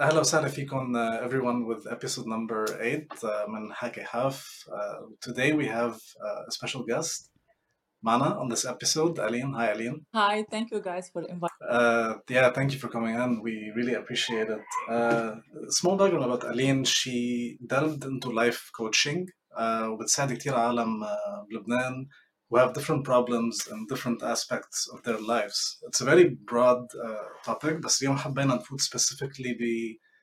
اهلا وسهلا فيكم everyone with episode number 8 من حكي حاف. Today we have a special guest معنا on this episode, Aline. Hi Aline. Hi, thank you guys for inviting me. Yeah, thank you for coming in. We really appreciate it. Small background about Aline, she delved into life coaching with Sadi Khteera Alam Lebanon, who have different problems and different aspects of their lives. It's a very broad topic, but اليوم حبينا نفوت specifically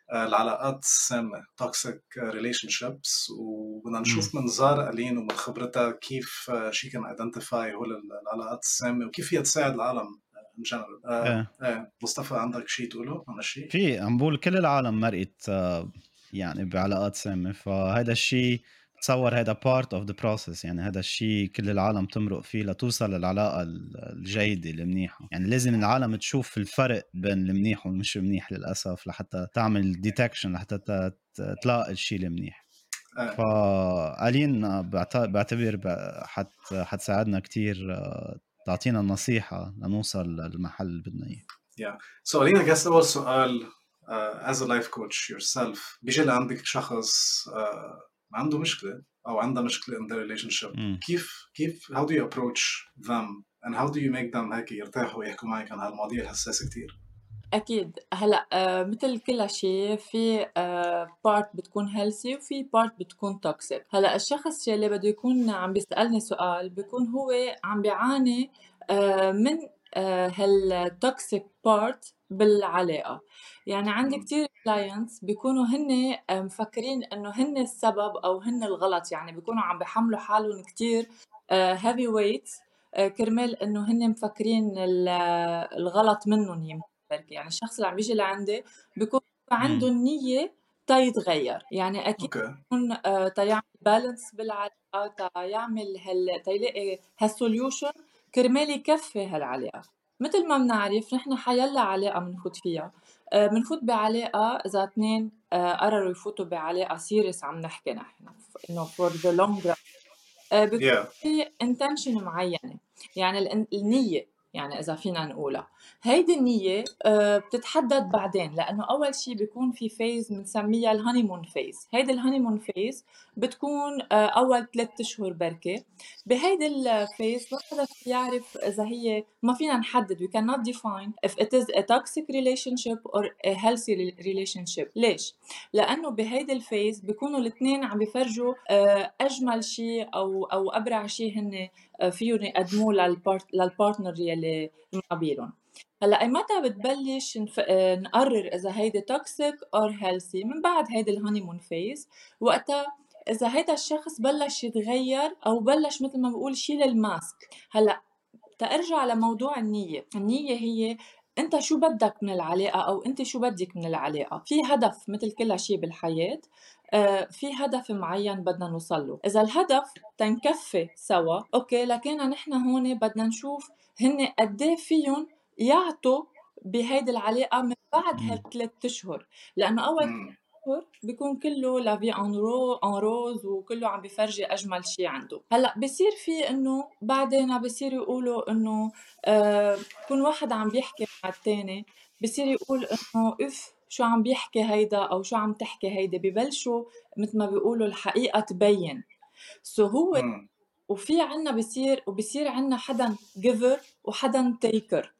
بالعلاقات السامة, toxic relationships, وبدنا نشوف منظار ألين ومن خبرتها كيف she can identify هول العلاقات السامة وكيف هي تساعد العالم in general. مصطفى, عندك شيء تقوله عن الشيء؟ في عم بقول كل العالم مرقت يعني بعلاقات سامة, فهذا الشيء تصور هذا part of the process, يعني هذا الشيء كل العالم تمرق فيه لتوصل للعلاقة الجيدة المنيحة. يعني لازم العالم تشوف الفرق بين المنيح والمش منيح للأسف لحتى تعمل detection, لحتى تلاقي الشيء المنيح. فألين بعتبر حتساعدنا كتير, تعطينا النصيحة لنوصل للمحل اللي بدنا إياه. Yeah. So Alina, I guess أول سؤال, as a life coach yourself, بيجي لعندك شخص عنده مشكلة أو عنده مشكلة in their relationship. كيف how do you approach them and how do you make them هيك يرتاحوا ويحكوا معك عن هالمواضيع الحساسة كتير؟ أكيد. هلأ مثل كل شيء في part بتكون healthy وفي part بتكون toxic. هلأ الشخص اللي بده يكون عم بيسألني سؤال بيكون هو عم بيعاني من هالtoxic part بالعلاقة. يعني عندي كتير كلاينتس بيكونوا هن مفكرين انه هن السبب او هن الغلط, يعني بيكونوا عم بحملوا حالهم كتير هيفي ويت كرمال انه هن مفكرين الغلط منهم يمكن. يعني الشخص اللي عم بيجي لعندي بيكون عنده النية تا يتغير, يعني اكيد يكون تا يعمل بالانس بالعلاقة, تا يعمل تا يلاقي هالسوليوشن كرمال يكفي هالعلاقة. مثل ما منعرف نحن حيلا علاقة منفوت فيها, منفوت بعلاقة إذا اثنين قرروا يفوتوا بعلاقة سيريس, عم نحكي نحن إنه for the long run بيكون في intention معينة, يعني النية, يعني إذا فينا نقولها هيدي النية بتتحدد بعدين, لأنه أول شيء بيكون في فيز بنسميها الهانيمون فيز. هيدي الهانيمون فيز بتكون أول 3 أشهر بركة. بهيدي الفيز ما حدا بيعرف إذا هي, ما فينا نحدد, we cannot define if it is a toxic relationship or a healthy relationship. ليش؟ لأنه بهيدي الفيز بيكونوا الاثنين عم بيفرجوا أجمل شيء أو أبرع شيء هن فيهم يقدموه للبارتنر يلي مقابلهم. هلا اي متى بتبلش نقرر اذا هيدي توكسيك اور هيلثي؟ من بعد هيدي الهانيمون فيز, وقتها اذا هيدا الشخص بلش يتغير او بلش مثل ما بقول شيل الماسك. هلا ترجع لموضوع النية. النية هي انت شو بدك من العلاقة او انت شو بدك من العلاقة. في هدف مثل كل شيء بالحياة, في هدف معين بدنا نوصل له. إذا الهدف تنكفي سوا أوكي, لكن نحن هون بدنا نشوف هن قديه فيهم يعطوا بهيدي العلاقة من بعد هال3 أشهر, لأنه أول بيكون كله لافي ان روز وكله عم بيفرجي اجمل شيء عنده. هلا بصير في انه بعدين بصير يقولوا انه كون واحد عم بيحكي مع الثاني بصير يقول انه اف شو عم بيحكي هيدا او شو عم تحكي هيدا. ببلشوا مثل ما بيقولوا الحقيقه تبين. هو وفي عنا بصير, وبصير عنا حدا جيفر وحدا تيكر.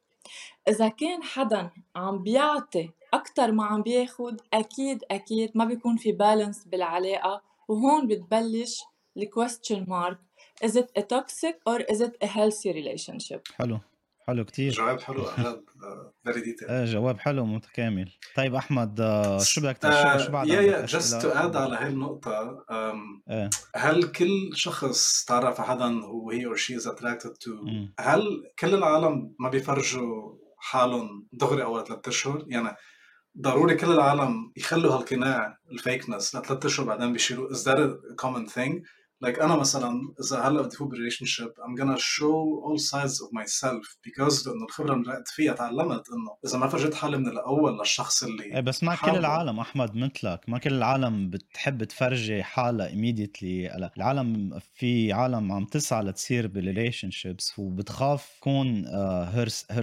اذا كان حدا عم بيعطي أكتر ما عم بياخد أكيد ما بيكون في بالانس بالعلاقة, وهون بتبلش الكويستشن مارك. Is it a toxic or is it a healthy relationship? حلو كتير. جواب حلو أحمد. جواب حلو متكامل. طيب أحمد, شو بدك شو بعد؟ just to add على هاي النقطة, هل كل شخص تعرف حدا who he or she is attracted to, هل كل العالم ما بيفرجوا حالهم دغري أول 3 أشهر؟ يعني ضروري كل العالم يخلوا هالقناع الفيكنس ل3 أشهر بعدين بيشيلوا؟ is that a common thing? like أنا مثلا إذا هلا بدي فوت بالrelationship I'm gonna show all sides of myself because لأنه الخبرة اللي رأيت فيها تعلمت إنه إذا ما فرجت حالي من الأول للشخص اللي بس ما كل العالم أحمد مثلك, ما كل العالم بتحب تفرجي حالها immediately. العالم في عالم عم تسعى لتصير بالrelationships وبتخاف يكون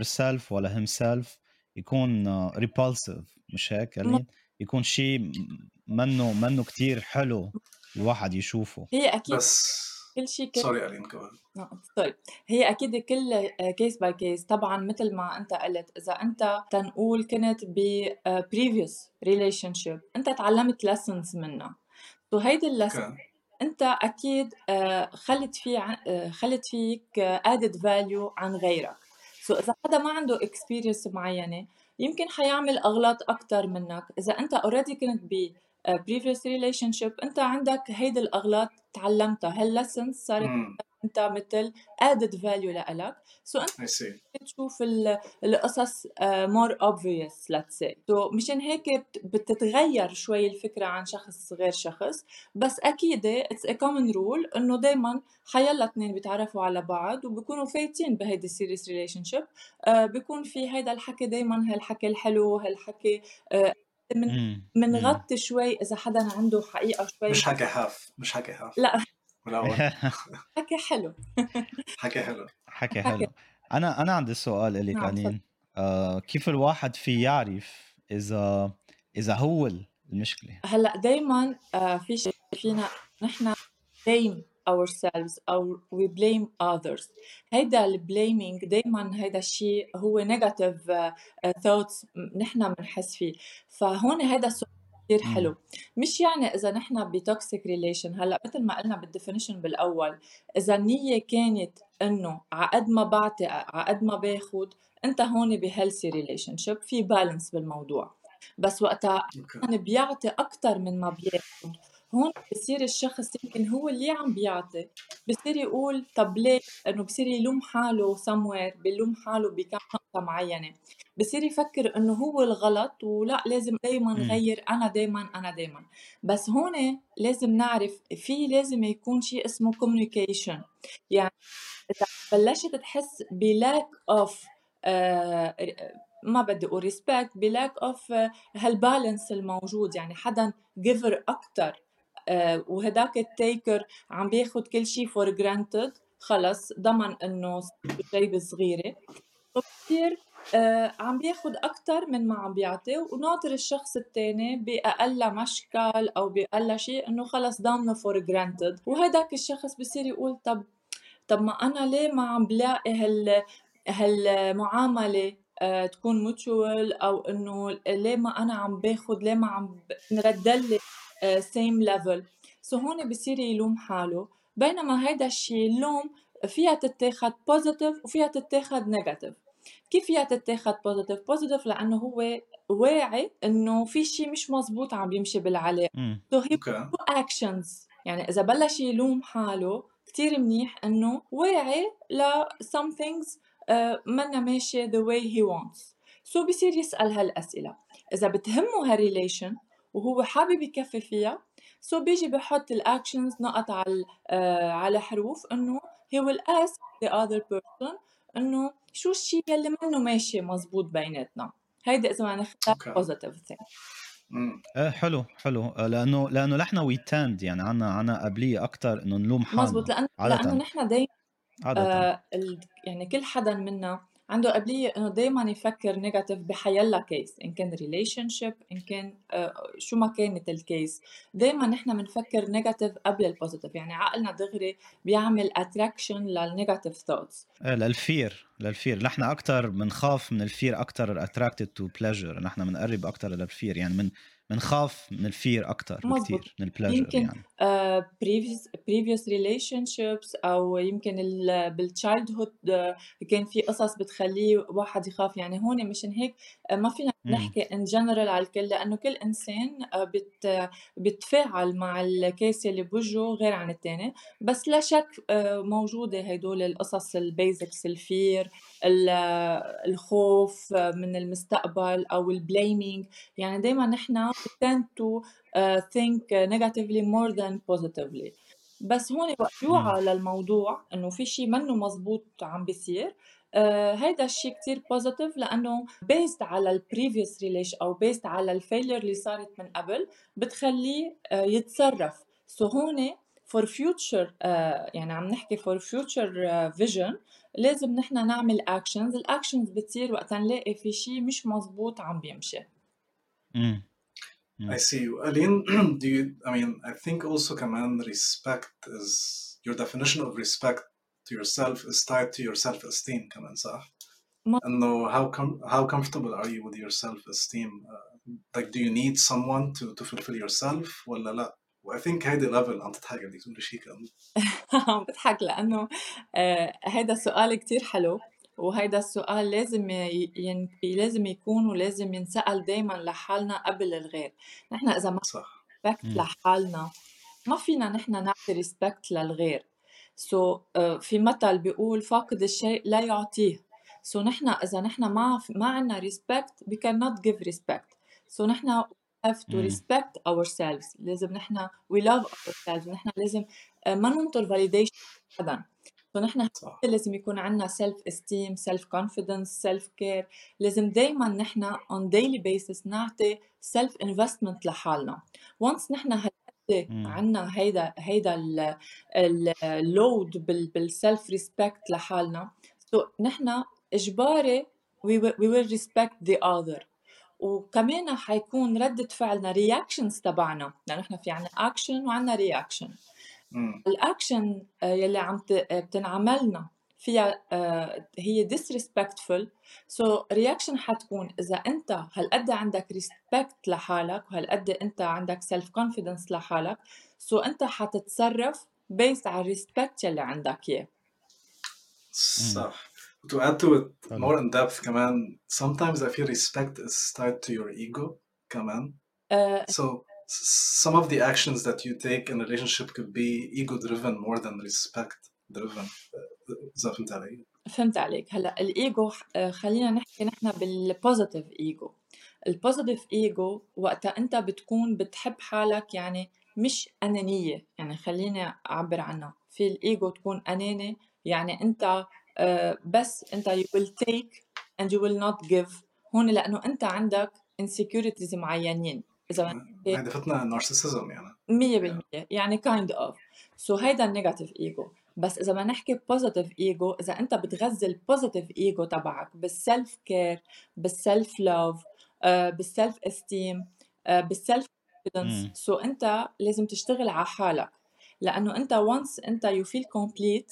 herself ولا himself يكون repulsive, مش هيك؟ يعني يكون شيء منه كتير حلو الواحد يشوفه. هي اكيد بس كل شيء سوري ألين كمان طيب هي اكيد كل كيس باي كيس طبعا. مثل ما انت قلت اذا انت تنقول كنت ب previous relationship انت تعلمت lessons منها سو هيدي اللسن انت اكيد خلت فيك added value عن غيرك. سو اذا حدا ما عنده experience معينه يمكن حيعمل اغلاط اكتر منك. اذا انت already كنت ب previous relationship انت عندك هيدي الاغلاط تعلمتها هاللسنس صارت انت مثل added value لألك. سو انت بتشوف القصص more obvious let's say. سو مشان هيك بتتغير شوي الفكرة عن شخص غير شخص. بس اكيد it's a common rule انه دايما حيلا اتنين بيتعرفوا على بعض وبيكونوا فايتين بهيدي serious relationship بيكون في هيدا الحكي دايما هالحكي الحلو هالحكي منغطي شوي إذا حدا عنده حقيقة شوي مش حكي حاف لا حكي حلو حكي حلو. أنا عندي سؤال إليك ألين. كيف الواحد في يعرف إذا هو المشكلة؟ هلأ دايما في شيء فينا نحن blame ourselves أو we blame others. هيدا ال blaming دايما هيدا الشيء هو negative thoughts نحن منحس فيه. فهون هيدا السؤال كتير حلو. مش يعني إذا نحن بتوكسيك ريليشن هلأ مثل ما قلنا بالديفينيشن بالأول إذا النية كانت إنه عقد ما بعطي عقد ما باخد أنت هون بهيلثي ريليشن شيب في بالانس بالموضوع. بس وقتها أنا بيعطي أكتر من ما بياخد هون بصير الشخص يمكن هو اللي عم بيعطي بصير يقول طب ليه انه بصير يلوم حاله somewhere بيلوم حاله بكم نقطة معينة بصير يفكر انه هو الغلط ولا لازم دايما غير انا دايما. بس هون لازم نعرف في لازم يكون شيء اسمه communication. يعني بلشت تحس بلاك اوف ما بدي اقول respect بلاك اوف هالبالانس الموجود. يعني حدا جيفر اكتر وهداك التيكر عم بياخد كل شيء for granted خلص ضمن انه شيء صغيره كثير عم بياخد اكتر من ما عم بيعطي وناطر الشخص الثاني باقل مشكل او باقل شيء انه خلص ضامنه for granted. وهداك الشخص بصير يقول طب ما انا ليه ما عم بلاقي هالمعامله تكون mutual او انه ليه ما انا عم باخد ليه ما عم نردلي same level. سو هون بصير يلوم حاله بينما هيدا الشيء اللوم فيها تتاخد positive وفيها تتاخد negative. كيف فيها تتاخد positive لأنه هو واعي إنه في شيء مش مزبوط عم يمشي بالعلاقة. سو هي actions يعني إذا بلش يلوم حاله كتير منيح إنه واعي ل some things منا ماشي the way he wants. سو بصير يسأل هالأسئلة. إذا بتهمه هالrelation وهو حابب يكفي فيها سو بيجي بحط الأكشنز نقط على حروف إنه he will ask the other person إنه شو الشيء اللي منه ماشي مزبوط بيناتنا. هيدا إذا ما نختار positive thing. حلو لأنه نحن ويتاند يعني عنا قبلية أكتر إنه نلوم حالنا مزبوط لأنه نحن دايما يعني كل حدا منا عنده قبلية إنه دايماً يفكر نيجاتيف بحيلا كيس إن كان ريليشنشيب إن كان شو ما كانت الكيس دايماً نحنا منفكر نيجاتيف قبل البوزيتيف. يعني عقلنا دغري بيعمل أتراكشن للنيجاتيف ثوتس للفير. نحنا أكتر منخاف من الفير أكتر أتراكتد تو بلاجر. نحنا منقرب أكتر للفير يعني منخاف من الفير أكتر بكتير من البلاجر. يمكن يعني previous relationships أو يمكن بالchildhood كان في قصص بتخليه واحد يخاف. يعني هون مشان هيك ما فينا نحكي in general على الكل لأنه كل إنسان بتفاعل مع الكيس اللي بوجه غير عن التاني. بس لا شك موجودة هيدول القصص البيزكس الفير الخوف من المستقبل أو البليمينج. يعني دايما نحنا tend to think negatively more than positively. بس هون وقيوعة للموضوع إنه في شيء منه مزبوط عم بيصير هيدا الشيء كتير positive لأنه based على ال previous relation أو based على ال failure اللي صارت من قبل بتخليه يتصرف. سو هون for future يعني عم نحكي for future vision لازم نحنا نعمل actions. الactions بتصير وقت نلاقي في شيء مش مزبوط عم بيمشي. I see you. Aline, I think also كمان respect is, your definition of respect to yourself is tied to your self-esteem كمان, صح؟ إنه how comfortable are you with your self-esteem? Like, do you need someone to fulfill yourself ولا لا؟ I think هيدي level عم تضحك بدك تقولي شيء كمان. عم بضحك لأنه هيدا سؤال كتير حلو. وهيدا السؤال لازم يكون ولازم ينسأل دايما لحالنا قبل الغير. نحن إذا ما ريسبكت لحالنا ما فينا نحن نعطي ريسبكت للغير. في مثل بيقول فاقد الشيء لا يعطيه. نحن إذا نحن ما عنا ريسبكت we cannot give respect. نحن have to respect ourselves. لازم نحن we love ourselves. نحن لازم ما ننطر validation أبدا. فنحن لازم يكون عنا self esteem, self confidence, self care. لازم دايما نحن on daily basis نعطي self investment لحالنا. once نحن عنا هيدا اللود بال self respect لحالنا, نحن إجباري we will respect the other. وكمان حيكون ردة فعلنا reactions تبعنا, لأن نحن في عنا action وعنا reaction. الأكشن يلي عم بتنعملنا فيها هي disrespectful, reaction حتكون إذا أنت هالقد عندك respect لحالك وهالقد أنت عندك self confidence لحالك, أنت حتتصرف based على respect يلي عندك إياه. صح. To add to it more in depth كمان, sometimes I feel respect is tied to your ego كمان. So some of the actions that you take in a relationship could be ego-driven more than respect-driven. إذا فهمت علي؟ فهمت عليك. هلأ الإيجو خلينا نحكي نحن بالpositive ego. الpositive ego وقتها أنت بتكون بتحب حالك, يعني مش أنانية. يعني خلينا أعبر عنها, في الإيجو تكون أناني, يعني أنت بس أنت you will take and you will not give. هون لأنه أنت عندك insecurities معينين. هيدا فتنا نارسيسيزم يعني 100%, يعني kind of. هيدا النيجاتيف ايجو. بس إذا ما نحكي بوزيتيف ايجو, إذا أنت بتغذي البوزيتيف ايجو تبعك بالسلف كير, بالسلف لوف, بالسلف استيم, بالسلف كونفيدنس, أنت لازم تشتغل على حالك, لأنه أنت once أنت you feel complete,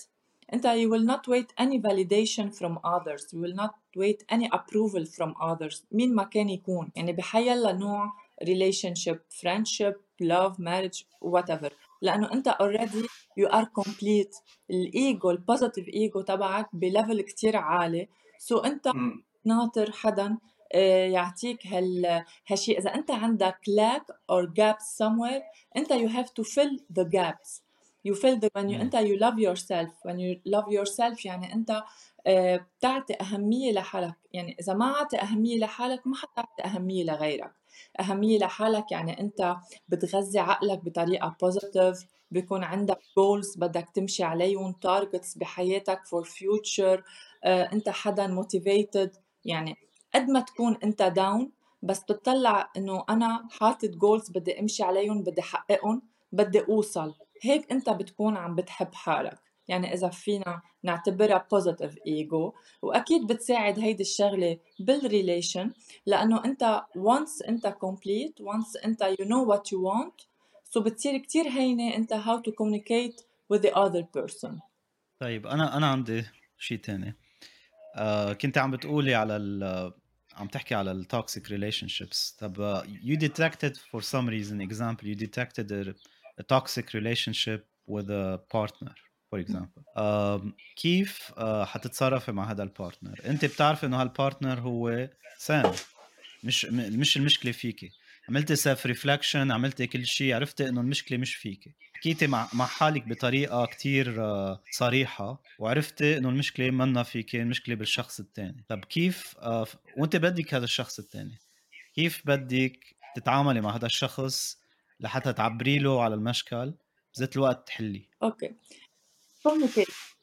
أنت you will not wait any validation from others, you will not wait any approval from others, مين ما كان يكون. يعني بحيلا نوع relationship, friendship, love, marriage, whatever. لأنه أنت already you are complete. الإيجو, الpositive ego تبعك بليفل كتير عالي. أنت ناطر حدا يعطيك هالشيء. إذا أنت عندك lack or gaps somewhere, أنت you have to fill the gaps. You fill the when you أنت you love yourself. When you love yourself, يعني أنت بتعطي أهمية لحالك. يعني إذا ما عطي أهمية لحالك ما حتعطي أهمية لغيرك. أهمية لحالك يعني أنت بتغذي عقلك بطريقة positive, بيكون عندك goals بدك تمشي عليهم, targets بحياتك for future. أنت حدا motivated. يعني قد ما تكون أنت down بس بتطلع أنه أنا حاطت goals بدي أمشي عليهم, بدي حققهم, بدي أوصل. هيك أنت بتكون عم بتحب حالك. يعني إذا فينا نعتبرها positive ego. وأكيد بتساعد هيدي الشغلة بالrelation, لأنه أنت once أنت complete, once أنت you know what you want, بتصير كتير هينة أنت how to communicate with the other person. طيب أنا عندي شيء تاني. كنت عم بتقولي على عم تحكي على ال toxic relationships. طب you detected for some reason, example, you detected a toxic relationship with a partner. for example كيف حتتصرفي مع هذا البارتنر؟ انت بتعرف انه هالبارتنر هو سام, مش المشكله فيكي. عملتي سيلف ريفلكشن, عملتي كل شيء, عرفتي انه المشكله مش فيكي, حكيتي مع حالك بطريقه كتير صريحه وعرفتي انه المشكله منا فيكي, المشكله بالشخص الثاني. طب كيف وانت بدك هذا الشخص الثاني, كيف بدك تتعاملي مع هذا الشخص لحتى تعبري له على المشكل بذات الوقت تحلي؟ اوكي, communication.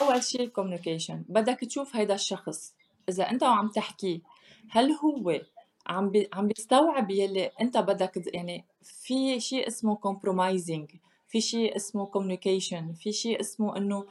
أول شيء communication. بدك تشوف هيدا الشخص إذا أنت عم تحكي هل هو عم بيستوعب يلي أنت بدك. يعني في شيء اسمه compromising, في شيء اسمه communication, في شيء اسمه إنه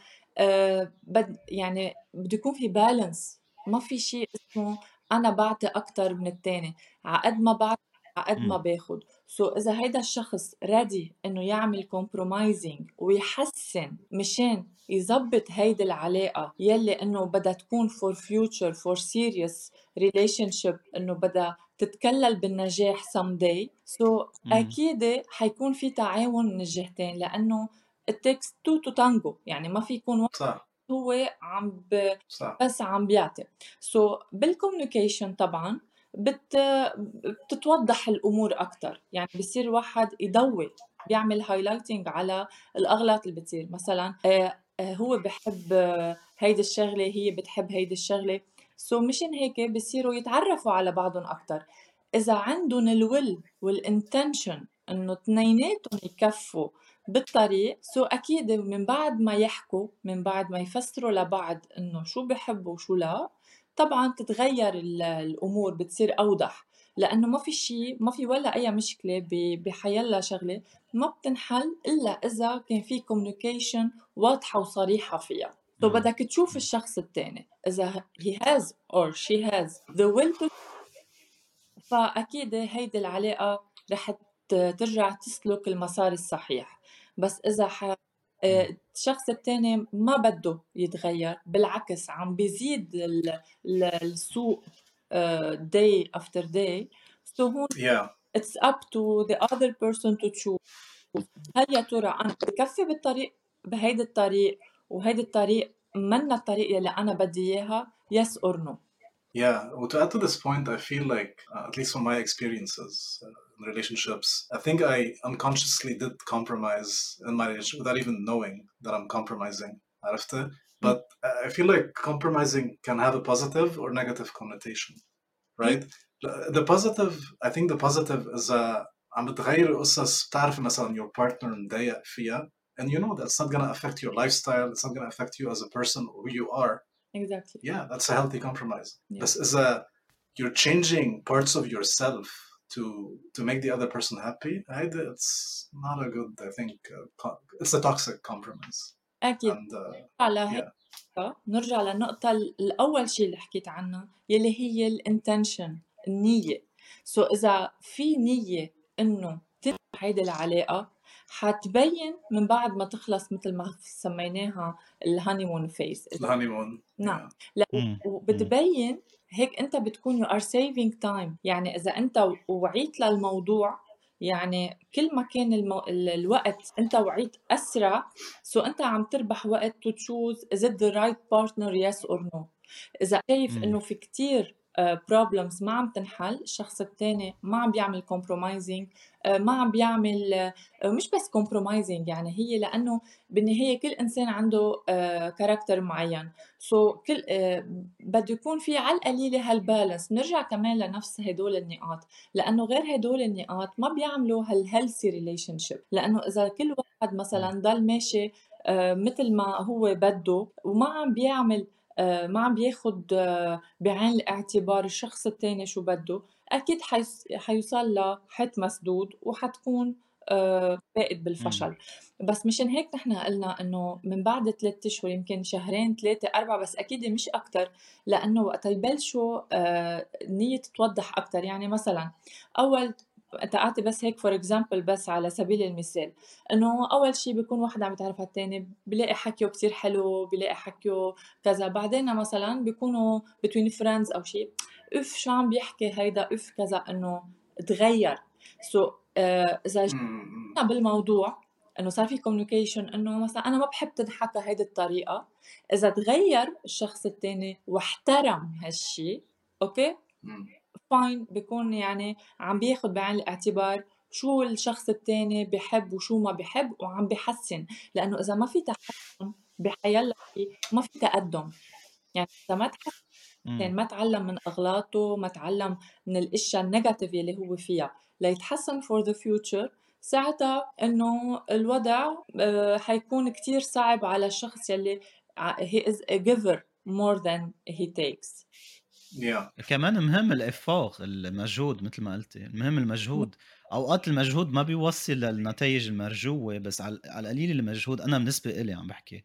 يعني بده يكون في balance. ما في شيء اسمه أنا بعطي أكتر من التاني. عقد ما بعطي قد ما باخد. سو إذا هيدا الشخص رادي إنه يعمل كومبرومايزينج ويحسن مشان يضبط هيدا العلاقة يلي إنه بدها تكون for future for serious relationship إنه بدها تتكلل بالنجاح someday. سو أكيد حيكون في تعاون من الجهتين، لأنه it takes two to tango، يعني ما في يكون واحد هو عم بس عم بيعطي. سو بالكوميونيكيشن طبعاً بتتوضح الأمور أكتر، يعني بيصير واحد يضوي بيعمل هايلايتنج على الأغلاط اللي بتصير. مثلاً هو بحب هيدي الشغلة، هي بتحب هيدي الشغلة، سو مشان هيك بيصيروا يتعرفوا على بعضهم أكتر. إذا عندهم الويل والإنتنشن إنه تنيناتهم يكفوا بالطريق، سو أكيد من بعد ما يحكوا، من بعد ما يفسروا لبعض إنه شو بحبوا وشو لا، طبعاً تتغير الأمور، بتصير أوضح، لأنه ما في شيء، ما في ولا أي مشكلة بحيلا شغلة ما بتنحل إلا إذا كان في كوميونيكيشن واضحة وصريحة فيها. سو بدك تشوف الشخص التاني إذا he has or she has the will to، فأكيد هيدي العلاقة رح ترجع تسلك المسار الصحيح. بس إذا الشخص التاني ما بده يتغير، بالعكس عم بيزيد السوء day after day، so هون it's up to the other person to choose. هل يا ترى أنا بكفي بالطريق بهيدا الطريق، وهيدا الطريق منا الطريق اللي أنا بدي إياها، yes or no. Yeah, to add to this point, I feel like, at least from my experiences in relationships, I think I unconsciously did compromise in my relationship without even knowing that I'm compromising. But I feel like compromising can have a positive or negative connotation, right? The positive, I think the positive is عم بتغير أسس، بتعرف مثلا your partner مضايق فيها and you know that's not going to affect your lifestyle, it's not going to affect you as a person or who you are. Exactly. Yeah, that's a healthy compromise. Yeah. This is you're changing parts of yourself to make the other person happy. Right? It's not a good, I think, it's a toxic compromise. أكيد. And, نرجع للنقطة الأول شيء اللي حكيت عنه يلي هي الانتنشن، النية. سو إذا في نية إنه تنهي هيدا العلاقة، حتبين من بعد ما تخلص، مثل ما سميناها الهانيمون فيس. الهانيمون. نعم. وبتبين هيك أنت بتكون you are saving time. يعني إذا أنت وعيت للموضوع، يعني كل ما كان الوقت أنت وعيت أسرع، سو أنت عم تربح وقت to choose is it the right partner yes or no. إذا شايف إنه في كتير problems ما عم تنحل، الشخص التاني ما عم بيعمل compromising، ما عم بيعمل مش بس compromising، يعني هي لأنه بالنهاية كل إنسان عنده كاركتر معين، سو كل بده يكون في على القليلة هالبالانس. نرجع كمان لنفس هدول النقاط، لأنه غير هدول النقاط ما بيعملوا هالهيلثي relationship، لأنه إذا كل واحد مثلا ضل ماشي مثل ما هو بده، وما عم بيعمل، ما عم بياخد بعين الاعتبار الشخص التاني شو بده، أكيد حيوصل لحد مسدود وحتكون بائد بالفشل. بس مشان هيك نحن قلنا إنه من بعد 3 أشهر، يمكن 2-3-4، بس أكيد مش أكتر، لأنه وقت يبلشوا نية تتوضح أكتر. يعني مثلا أول تعطي بس هيك فور اكزامبل، بس على سبيل المثال، انه اول شيء بيكون واحد عم يتعرف على الثاني، بلاقي حكيه كثير حلو، بلاقي حكيه كذا، بعدين مثلا بيكونوا بتوين فريندز او شيء، اف شو عم بيحكي هيدا، اف كذا، انه تغير. سو اذا جينا بالموضوع انه صار في كوميونيكيشن، انه مثلا انا ما بحب تضحك هيدي الطريقه، اذا تغير الشخص الثاني واحترم هالشيء، اوكي فاين، بيكون يعني عم بياخد بعين الاعتبار شو الشخص التاني بيحب وشو ما بيحب، وعم بيحسن، لأنه إذا ما في تحسن بحيلا ما في تقدم. يعني إذا ما تحسن، ما تعلم من أغلاطه، ما تعلم من الأشياء النيجاتيف اللي هو فيها ليتحسن for the future، ساعتها إنه الوضع حيكون كتير صعب على الشخص يلي he is a giver more than he takes. كمان مهم الإفاق، المجهود، مثل ما قلت مهم المجهود. أوقات المجهود ما بيوصل للنتائج المرجوة، بس على القليل المجهود. أنا بالنسبة إلي عم بحكي،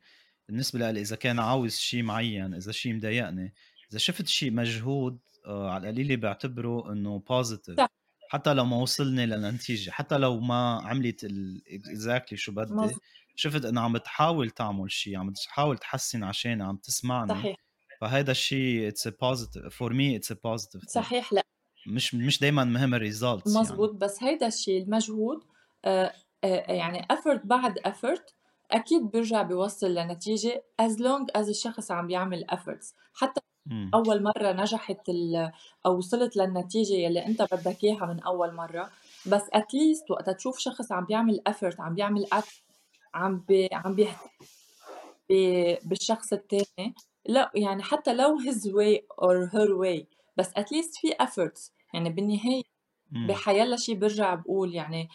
بالنسبة لإلي إذا كان عاوز شيء معين، إذا شيء مضايقني، إذا شفت شيء مجهود على القليل بعتبره إنه positive، حتى لو ما وصلني للنتيجه، حتى لو ما عملت اكزاكتلي شو بدي، شفت انه عم بتحاول تعمل شيء، عم بتحاول تحسن عشان عم تسمعني. صحيح. فهذا الشيء اتس بوزيتيف فور مي، اتس بوزيتيف. صحيح. لا مش دائما مهم الريزلت مزبوط يعني. بس هيدا الشيء المجهود يعني effort بعد effort اكيد برجع بيوصل لنتيجه as long as الشخص عم بيعمل efforts. حتى اول مره نجحت او وصلت للنتيجه يلي انت بدك اياها من اول مره، بس اتليست وقت تشوف شخص عم بيعمل effort، عم بيعمل act، عم بيهتم بالشخص الثاني، لا يعني حتى لو his way or her way، بس اتليست في efforts. يعني بالنهايه بحيالله شيء برجع بقول يعني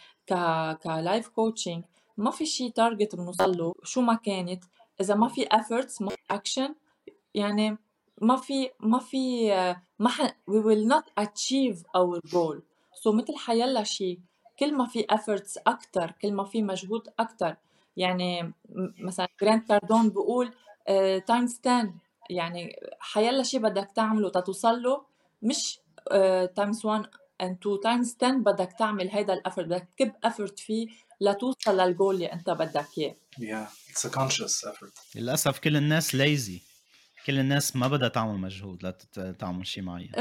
كلايف كوتشنج ما في شيء تارجت بنوصل له شو ما كانت، اذا ما في efforts ما في action، يعني ما في we will not achieve our goal. so مثل حيالله شيء كل ما في efforts اكثر، كل ما في مجهود اكثر. يعني مثلا جراند كاردون بقول تايم ستان، يعني حيالله شيء بدك تعمله تتوصل له، مش تايمز 1 and 2 times 10 بدك تعمل هيدا الأفرت، بدك تكب أفرت فيه لتوصل للجول اللي أنت بدك إياه. yeah it's a conscious effort. للأسف كل الناس lazy، كل الناس ما بدها تعمل مجهود لتعمل شيء معين،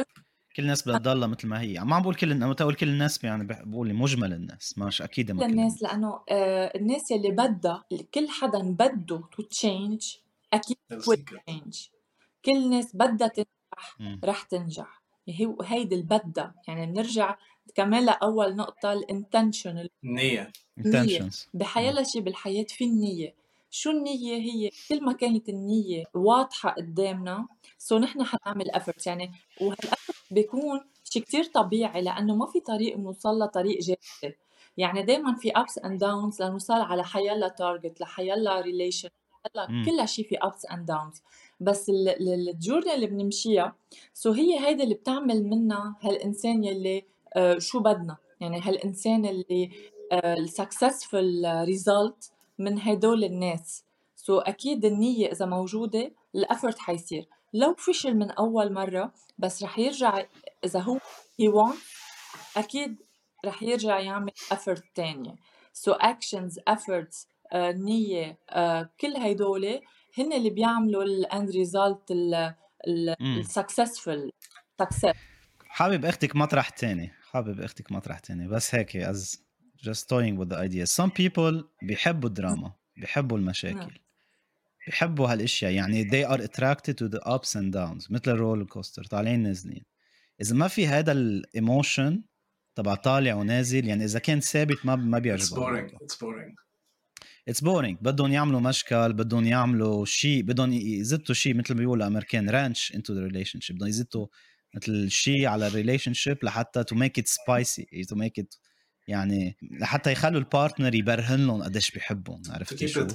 كل الناس بدها تضلها مثل ما هي. ما عم بقول كل الناس، بقول كل الناس، يعني بقول مجمل الناس، مش أكيد ما كل الناس، لأنه الناس اللي بدها، كل حدا بده to change أكيد will change. كل الناس بدها تنجح رح تنجح، هيدي البدة. يعني بنرجع كمان لأول نقطة، الانتنشن، النية. بحيالة شيء بالحياة في النية. شو النية هي؟ كل ما كانت النية واضحة قدامنا سو نحن حنعمل أفرت يعني، وهالأفرت بيكون شيء كتير طبيعي، لأنه ما في طريق نوصل لطريق جاهز. يعني دايما في ups and downs لنوصل على حيالة target، لحيالة relation، كل شيء في ups and downs. بس الجورنال اللي بنمشيها سو هي هيدا اللي بتعمل منا هالإنسان يلي شو بدنا، يعني هالإنسان اللي السكسسفل ريزلت من هدول الناس. سو أكيد النية إذا موجودة الأفرت حيصير، لو فشل من أول مرة بس رح يرجع، إذا هو أكيد رح يرجع يعمل أفرت تانية. سو أكشنز، أفرتس، نية، كل هيدولة هن اللي بيعملوا الاند ريزلت السكسسفل. حابب اختك مطرح تاني بس هيك از just toying with the idea. Some people بيحبوا الدراما، بيحبوا المشاكل، بيحبوا هالاشياء، يعني they are attracted to the ups and downs، مثل الرولر كوستر، طالعين نازلين. اذا ما في هذا الايموشن تبع طالع ونازل، يعني اذا كان ثابت ما بيعجبهم. It's boring. بدهم يعملوا مشكل، بدهم يعملوا شيء، بدهم يزتوا شيء، مثل ما بيقولوا الامريكان رانش into the relationship، بدهم يزتوا مثل شيء على relationship لحتى to make it spicy، to make it يعني لحتى يخلوا البارتنر يبرهن لهم قديش بيحبهم، عرفتي شو؟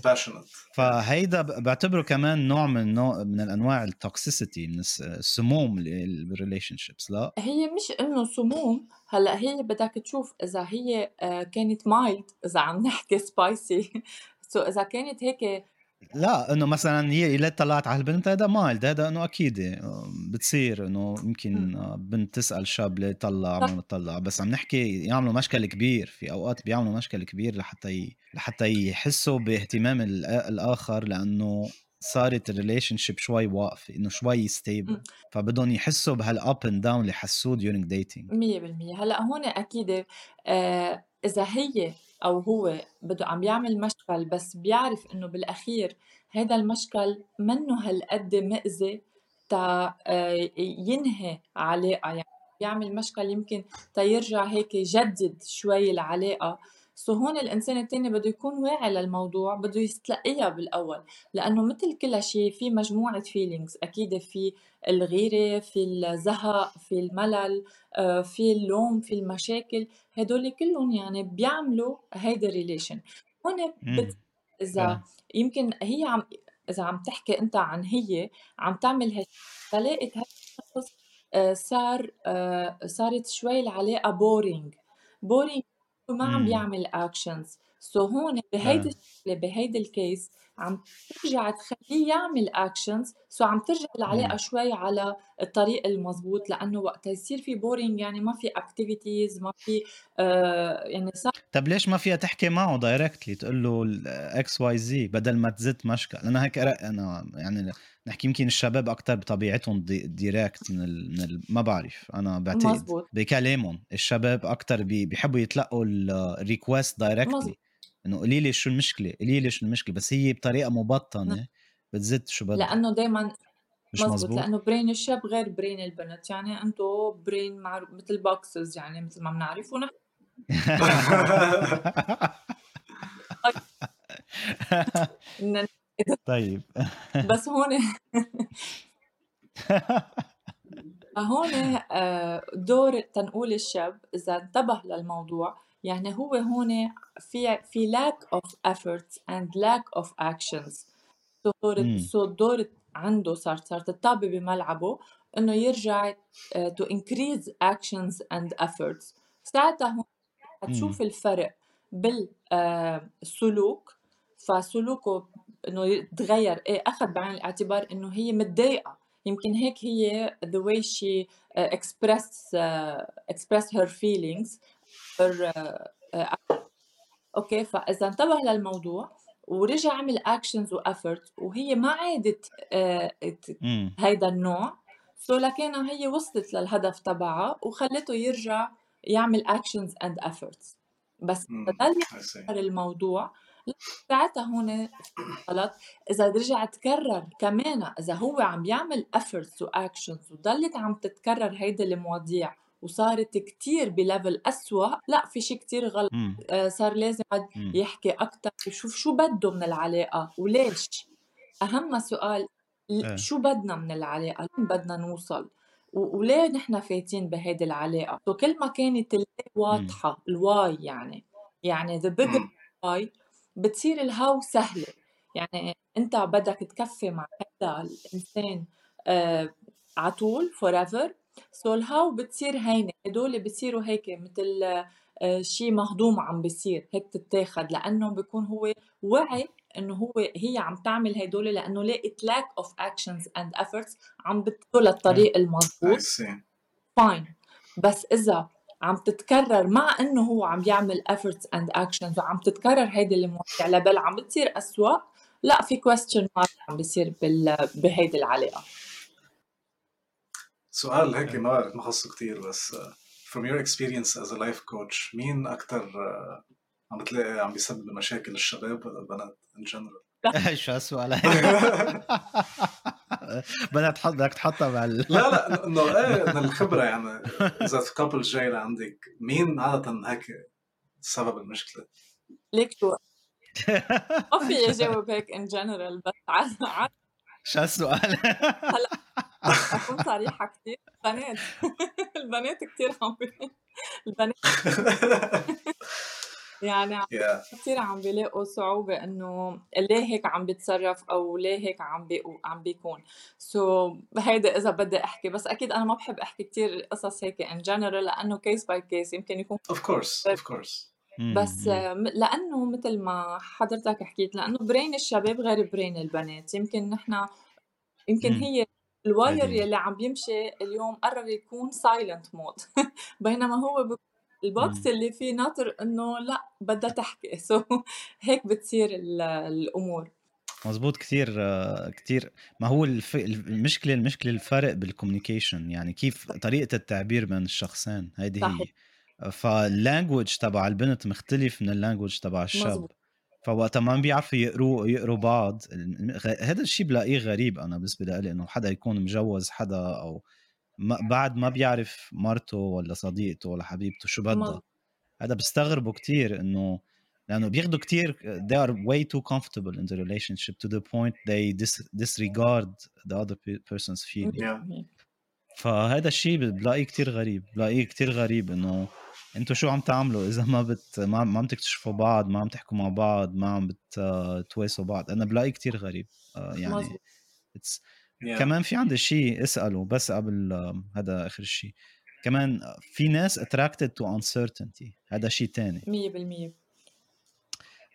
فهيدا بعتبره كمان نوع من الانواع التوكسيسيتي، من السموم بالريليشنشيبس. لا هي مش انه سموم، هلا هي بدك تشوف اذا هي كانت مايلد، اذا عم نحكي سبايسي سو اذا كانت هيك، لا انه مثلا هي اللي طلعت على البنت هذا مايلد، هذا انه اكيد بتصير انه يمكن بنت تسال شاب ليه طلع ما طلع، بس عم نحكي يعملوا مشكل كبير. في اوقات بيعملوا مشكل كبير لحتى يحسوا باهتمام الاخر، لانه صارت الريليشن شيب شوي واقفه، انه شوي ستيبل، فبدهم يحسوا بهالاب اند داون اللي حسوه during dating 100%. هلا هون اكيد اذا هي أو هو بده عم يعمل مشكل، بس بيعرف إنه بالأخير هذا المشكل منه هالقد مأذي تا ينهي علاقة، يعني يعمل مشكل يمكن تا يرجع هيك يجدد شوي العلاقة. سو هون الإنسان التاني بده يكون واعي للموضوع، بده يستلقيها بالأول، لأنه مثل كل شيء في مجموعة فيلينجز، أكيد في الغيرة، في الزهق، في الملل، في اللوم، في المشاكل، هدول كلهم يعني بيعملوا هيدا الريليشن. هون إذا يمكن هي إذا عم تحكي أنت عن هي عم تعمل هيك، تلاقيت هالشخص صارت شوي العلاقة بورينج، ما عم بيعمل اكشنز، سو هون بهيدا الكيس عم ترجع تخليه يعمل اكشنز، سو عم ترجع العلاقه شوي على الطريق المضبوط، لانه وقت يصير في بورينج يعني ما في اكتيفيتيز، ما في يعني صار. طب ليش ما فيها تحكي معه دايركتلي تقول له الاكس واي زي بدل ما تزت مشكل؟ انا هيك انا يعني نحكي يمكن الشباب اكثر بطبيعتهم دايركت من ما بعرف، انا بعتقد بكلامهم الشباب اكثر بيحبوا يتلقوا الريكوست دايركتلي، انه قولي لي شو المشكله، قولي لي شو المشكله، بس هي بطريقه مبطنه بتزت شو بدك، لانه دائما مزبوط، لانه برين الشاب غير برين البنت، يعني انتو برين مع مثل باكسز، يعني مثل ما بنعرفه نحن. طيب بس هون دور تنقول الشاب اذا انتبه للموضوع، يعني هو هون في lack of efforts and lack of actions. دور عنده صارت الطابة بملعبه انه يرجع to increase actions and efforts. ساعتها هون هتشوف الفرق بالسلوك، فسلوكه انه يتغير. اخذ بعين الاعتبار انه هي متضايقة، يمكن هيك هي the way she express her feelings. اوكي، فاذا انتبه للموضوع ورجع عمل اكشنز وافورت وهي ما عادت هيدا النوع، سو لكنها هي وصلت للهدف تبعها وخلته يرجع يعمل اكشنز اند افورتس. بس ضل الموضوع ساعتها هون غلط. اذا رجع تكرر كمان، اذا هو عم يعمل افورتس واكشنز وضلت عم تتكرر هيدا المواضيع وصارت كتير بليفل أسوأ، لا في شيء كتير غلط. صار لازم يحكي أكتر، يشوف شو بده من العلاقة وليش. أهم سؤال شو بدنا من العلاقة، لين بدنا نوصل، وليه نحن فايتين بهيدي العلاقة. وكل ما كانت واضحة الواي، يعني the bigger why، بتصير الهاو سهلة. يعني أنت بدك تكفي مع هذا الإنسان عطول forever، سولهاو بتصير هينة. هدول بتصيروا هيك مثل شيء مهضوم عم بيصير هيك تتاخد، لأنه بيكون هو وعي إنه هي عم تعمل هيدول، لأنه لقيت lack of actions and efforts عم بتطول الطريق المضبوط. فاين، بس إذا عم تتكرر مع إنه هو عم يعمل efforts and actions وعم تتكرر هيدا اللي على بال عم بتصير أسوأ، لا في question mark عم بيصير بهيدا العلاقة. سؤال هيك ما خصه كتير، بس from your experience as a life coach، مين أكتر عم بتلاقي عم بيسبب مشاكل الشباب ولا البنات in general؟ شو هالسؤال هيك؟ بدك تحطها مع لا إنه الخبرة، يعني إذا في كابل جاي لعندك مين عادة هيك سبب المشكلة؟ ليك شو؟ ما في أجاوب هيك in general، بس عادة. شو هالسؤال؟ هلا أكون صريحة كتير، البنات كتير عم البنات يعني كتير عم بيلاقوا صعوبة إنه ليه هيك عم بتصرف أو ليه هيك عم بيكون. سو هيدا إذا بدي أحكي، بس أكيد أنا ما بحب أحكي كتير قصص هيك in general، لأنه case by case يمكن يكون of course. بس لأنه مثل ما حضرتك حكيت، لأنه برين الشباب غير برين البنات. يمكن نحنا هي الواير يلي عم بيمشي اليوم قرر يكون سايلنت مود، بينما هو البوكس اللي فيه ناطر انه لا بدها تحكي. سو هيك بتصير الامور. مزبوط، كتير. ما هو المشكلة الفرق بالكوميونيكيشن، يعني كيف طريقة التعبير بين الشخصين. هيدي هي، فاللانجوج تبع البنت مختلف من اللانجوج تبع الشاب. مزبوط. فوقتها ما بيعرفوا يقروا بعض. هذا الشيء بلاقيه غريب انا بالنسبه لي، انه حدا يكون مجوز حدا او بعد ما بيعرف مرته ولا صديقته ولا حبيبته شو بدها. هذا بستغربه كتير، انه لانه بياخذوا كتير they are way too comfortable in the relationship to the point they disregard the other person's feelings. فهذا الشيء بلاقيه كتير غريب انه انتوا شو عم تعملوا اذا ما عم تكتشفوا بعض، ما عم تحكوا مع بعض، ما عم بتواصوا بعض. انا بلاقي كتير غريب يعني كمان في عندي شيء اساله بس قبل هذا اخر شيء، كمان في ناس attracted to uncertainty، هذا شيء تاني 100%.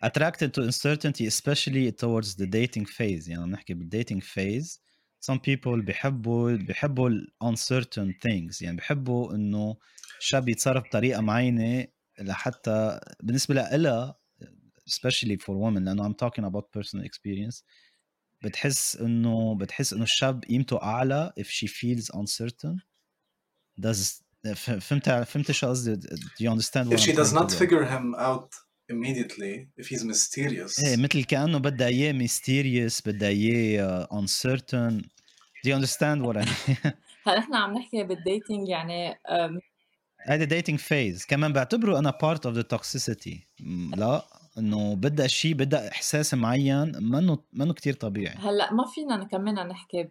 attracted to uncertainty, especially towards the dating phase. يعني نحكي بالdating phase, some people بيحبوا uncertain things. يعني بيحبوا إنه شاب يتصرف بطريقة معينة لحتى بالنسبة لها, especially for women, لأنه I'm talking about personal experience. بتحس إنه الشاب قيمته أعلى if she feels uncertain. Does فهمت شو قصدي? Do you understand? If she does not figure him out immediately, if he's mysterious. إيه, مثل كأنه بدها إياه mysterious, بدها إياه uncertain. Do you understand what I mean? هل إحنا عم نحكي بالdating يعني هذا dating phase كمان بعتبره أنا part of the toxicity. لا, إنه بدأ إحساس معين منه كتير طبيعي. هلا ما فينا كمان نحكي,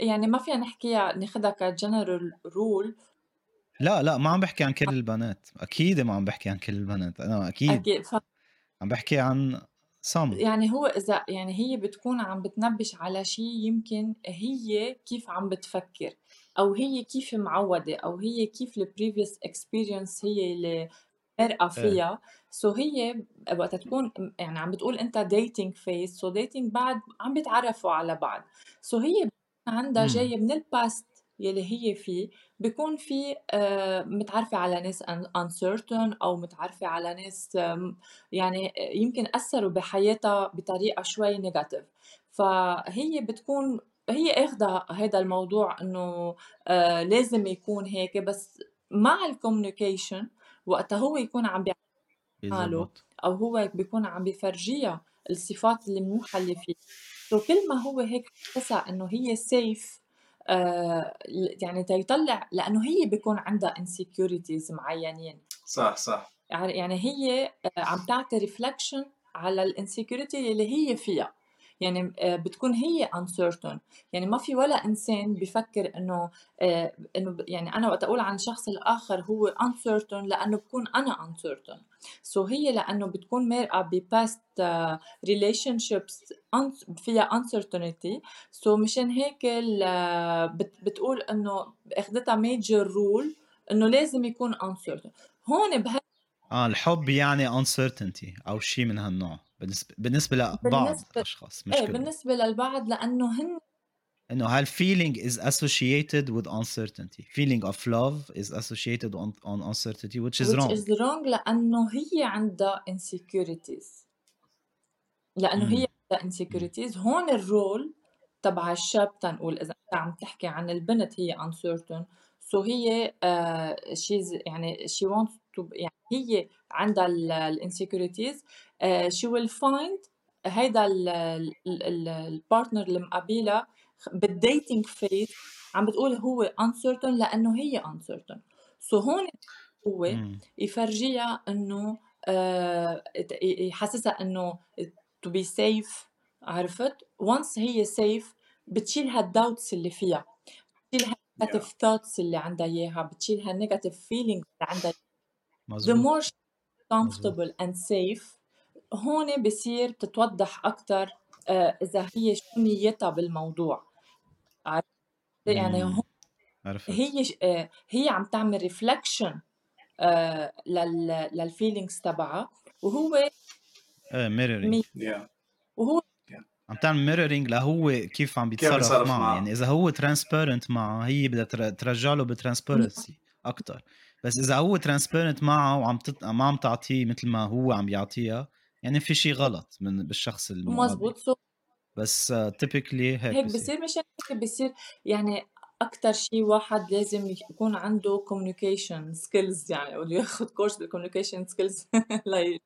يعني ما فينا نحكيها ناخدها كجنرال رول. لا ما عم بحكي عن كل البنات, أكيد ما عم بحكي عن كل البنات, أنا أكيد عم بحكي عن صم. يعني هو إذا يعني هي بتكون عم بتنبش على شيء يمكن هي كيف عم بتفكر, أو هي كيف معودة, أو هي كيف البريفيوس اكسبيرينس هي اللي مرأة فيها. سو هي وقت تكون يعني عم بتقول أنت ديتينج فيز, سو ديتينج بعد عم بتعرفوا على بعض. سو هي عندها جاية من الباست يلي هي فيه, بيكون في متعرفة على ناس uncertain, أو متعرفة على ناس يعني يمكن أثروا بحياتها بطريقة شوي نيجاتيف. فهي بتكون هي اخذها هذا الموضوع انه لازم يكون هيك, بس مع الكوميونيكيشن وقت هو يكون عم بيعمله, او هو بيكون عم بيفرجيها الصفات اللي منوحة اللي فيه. وكل ما هو هيك حسها انه هي سيف, يعني تيطلع, لانه هي بيكون عندها insecurities معينين. صح يعني هي عم تعطي reflection على الانسيكوريتي اللي هي فيها. يعني بتكون هي uncertain. يعني ما في ولا إنسان بيفكر إنه يعني أنا وقت أقول عن شخص الآخر هو uncertain لأنه بكون أنا uncertain. so هي لأنه بتكون مرأة بpast relationships فيها uncertainty. so مشان هيك بتقول إنه أخذتها major rule إنه لازم يكون uncertain. هون بها الحب يعني uncertainty أو شيء من هالنوع بالنسبة لبعض الأشخاص. مش بالنسبة للبعض, لأنه هن إنه هالfeeling is associated with uncertainty. Feeling of love is associated on uncertainty, which is wrong. لأنه هي عندها insecurities. هون الرول تبع الشاب تنقول إذا أنت عم تحكي عن البنت هي uncertain. so هي she wants to, يعني هي عندها الانسيكوريتيز. she will find هيدا البارتنر اللي مقابلها بالديتينج فيز عم بتقول هو uncertain لأنه هي uncertain. so هون هو يفرجيها إنه يحسسها إنه to be safe. عرفت once هي safe بتشيل هالdoubts اللي فيها, بتشيل negative thoughts اللي عندها إياها, بتشيل هالnegative feelings اللي عندها. the more comfortable and safe, هون بصير تتوضح أكتر إذا هي شو نيتها بالموضوع. يعني هون هي عم تعمل reflection للفيلينجز تبعها, وهو mirroring. وهو عم تعمل mirroring لهو كيف عم بيتصرف معه. يعني إذا هو transparent معه هي بدها ترجع له بالtransparency أكتر, بس إذا هو transparent معه وعم ما عم تعطيه مثل ما هو عم يعطيها, يعني في شيء غلط من بالشخص المقابل. بس typically هيك بصير. مش هيك بصير. يعني أكتر شيء واحد لازم يكون عنده communication skills, يعني أو ياخد كورس بالcommunication skills. like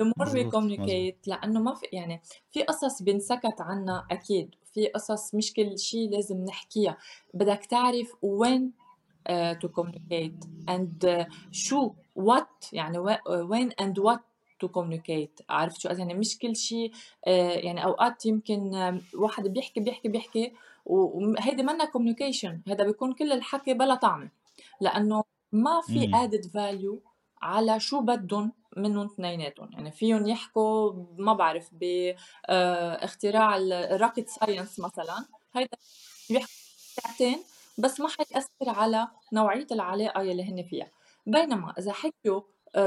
the more we communicate, لأنه ما في يعني في قصص بنسكت عنا, أكيد في قصص مش كل شيء لازم نحكيها. بدك تعرف وين to communicate and شو what, يعني when and what to communicate. عارف شو يعني مش كل شيء. يعني أوقات يمكن واحد بيحكي وهيدا منا communication, هذا بيكون كل الحكي بلا طعم, لأنه ما في added value على شو بدهم منهم اثنيناتهم. يعني فيهم يحكوا ما بعرف باختراع الراكت ساينس مثلا, هيدا بيحكوا ساعتين بس ما حيأثر على نوعية العلاقة اللي هن فيها. بينما إذا حكيوا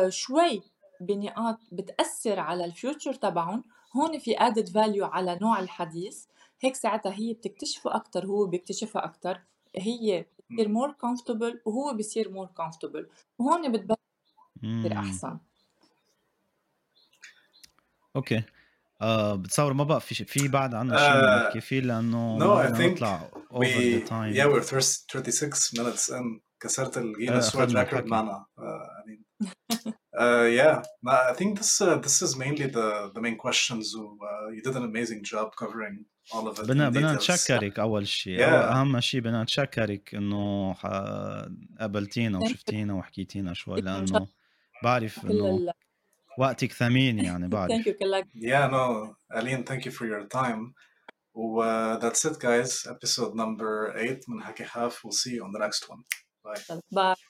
شوي بنقاط بتأثر على الفيوتشر تبعهم، هون في added value على نوع الحديث، هيك ساعتها هي بتكتشفه أكتر، هو بيكتشفها أكتر، هي بتصير more comfortable وهو بيصير more comfortable، وهون بتصير أحسن. أوكي. بتصور ما بقى في بعد عنا شيء نحكي فيه لأنه نطلع over the time. Yeah, we're first 36 minutes in. كسرت الجينيس World Record معنا. Yeah, I think this is mainly the main questions. You did an amazing job covering all of it. بدنا نتشكرك أول شيء. أهم شيء بدنا نتشكرك إنه قابلتينا وشفتينا وحكيتينا شوي، لأنه بعرف إنه وقتك ثمين يعني بعرف. Thank you, Kalak. Yeah, no, Aline, thank you for your time. That's it, guys. Episode number 8 من Hacky Half. We'll see you on the next one. Bye. Bye.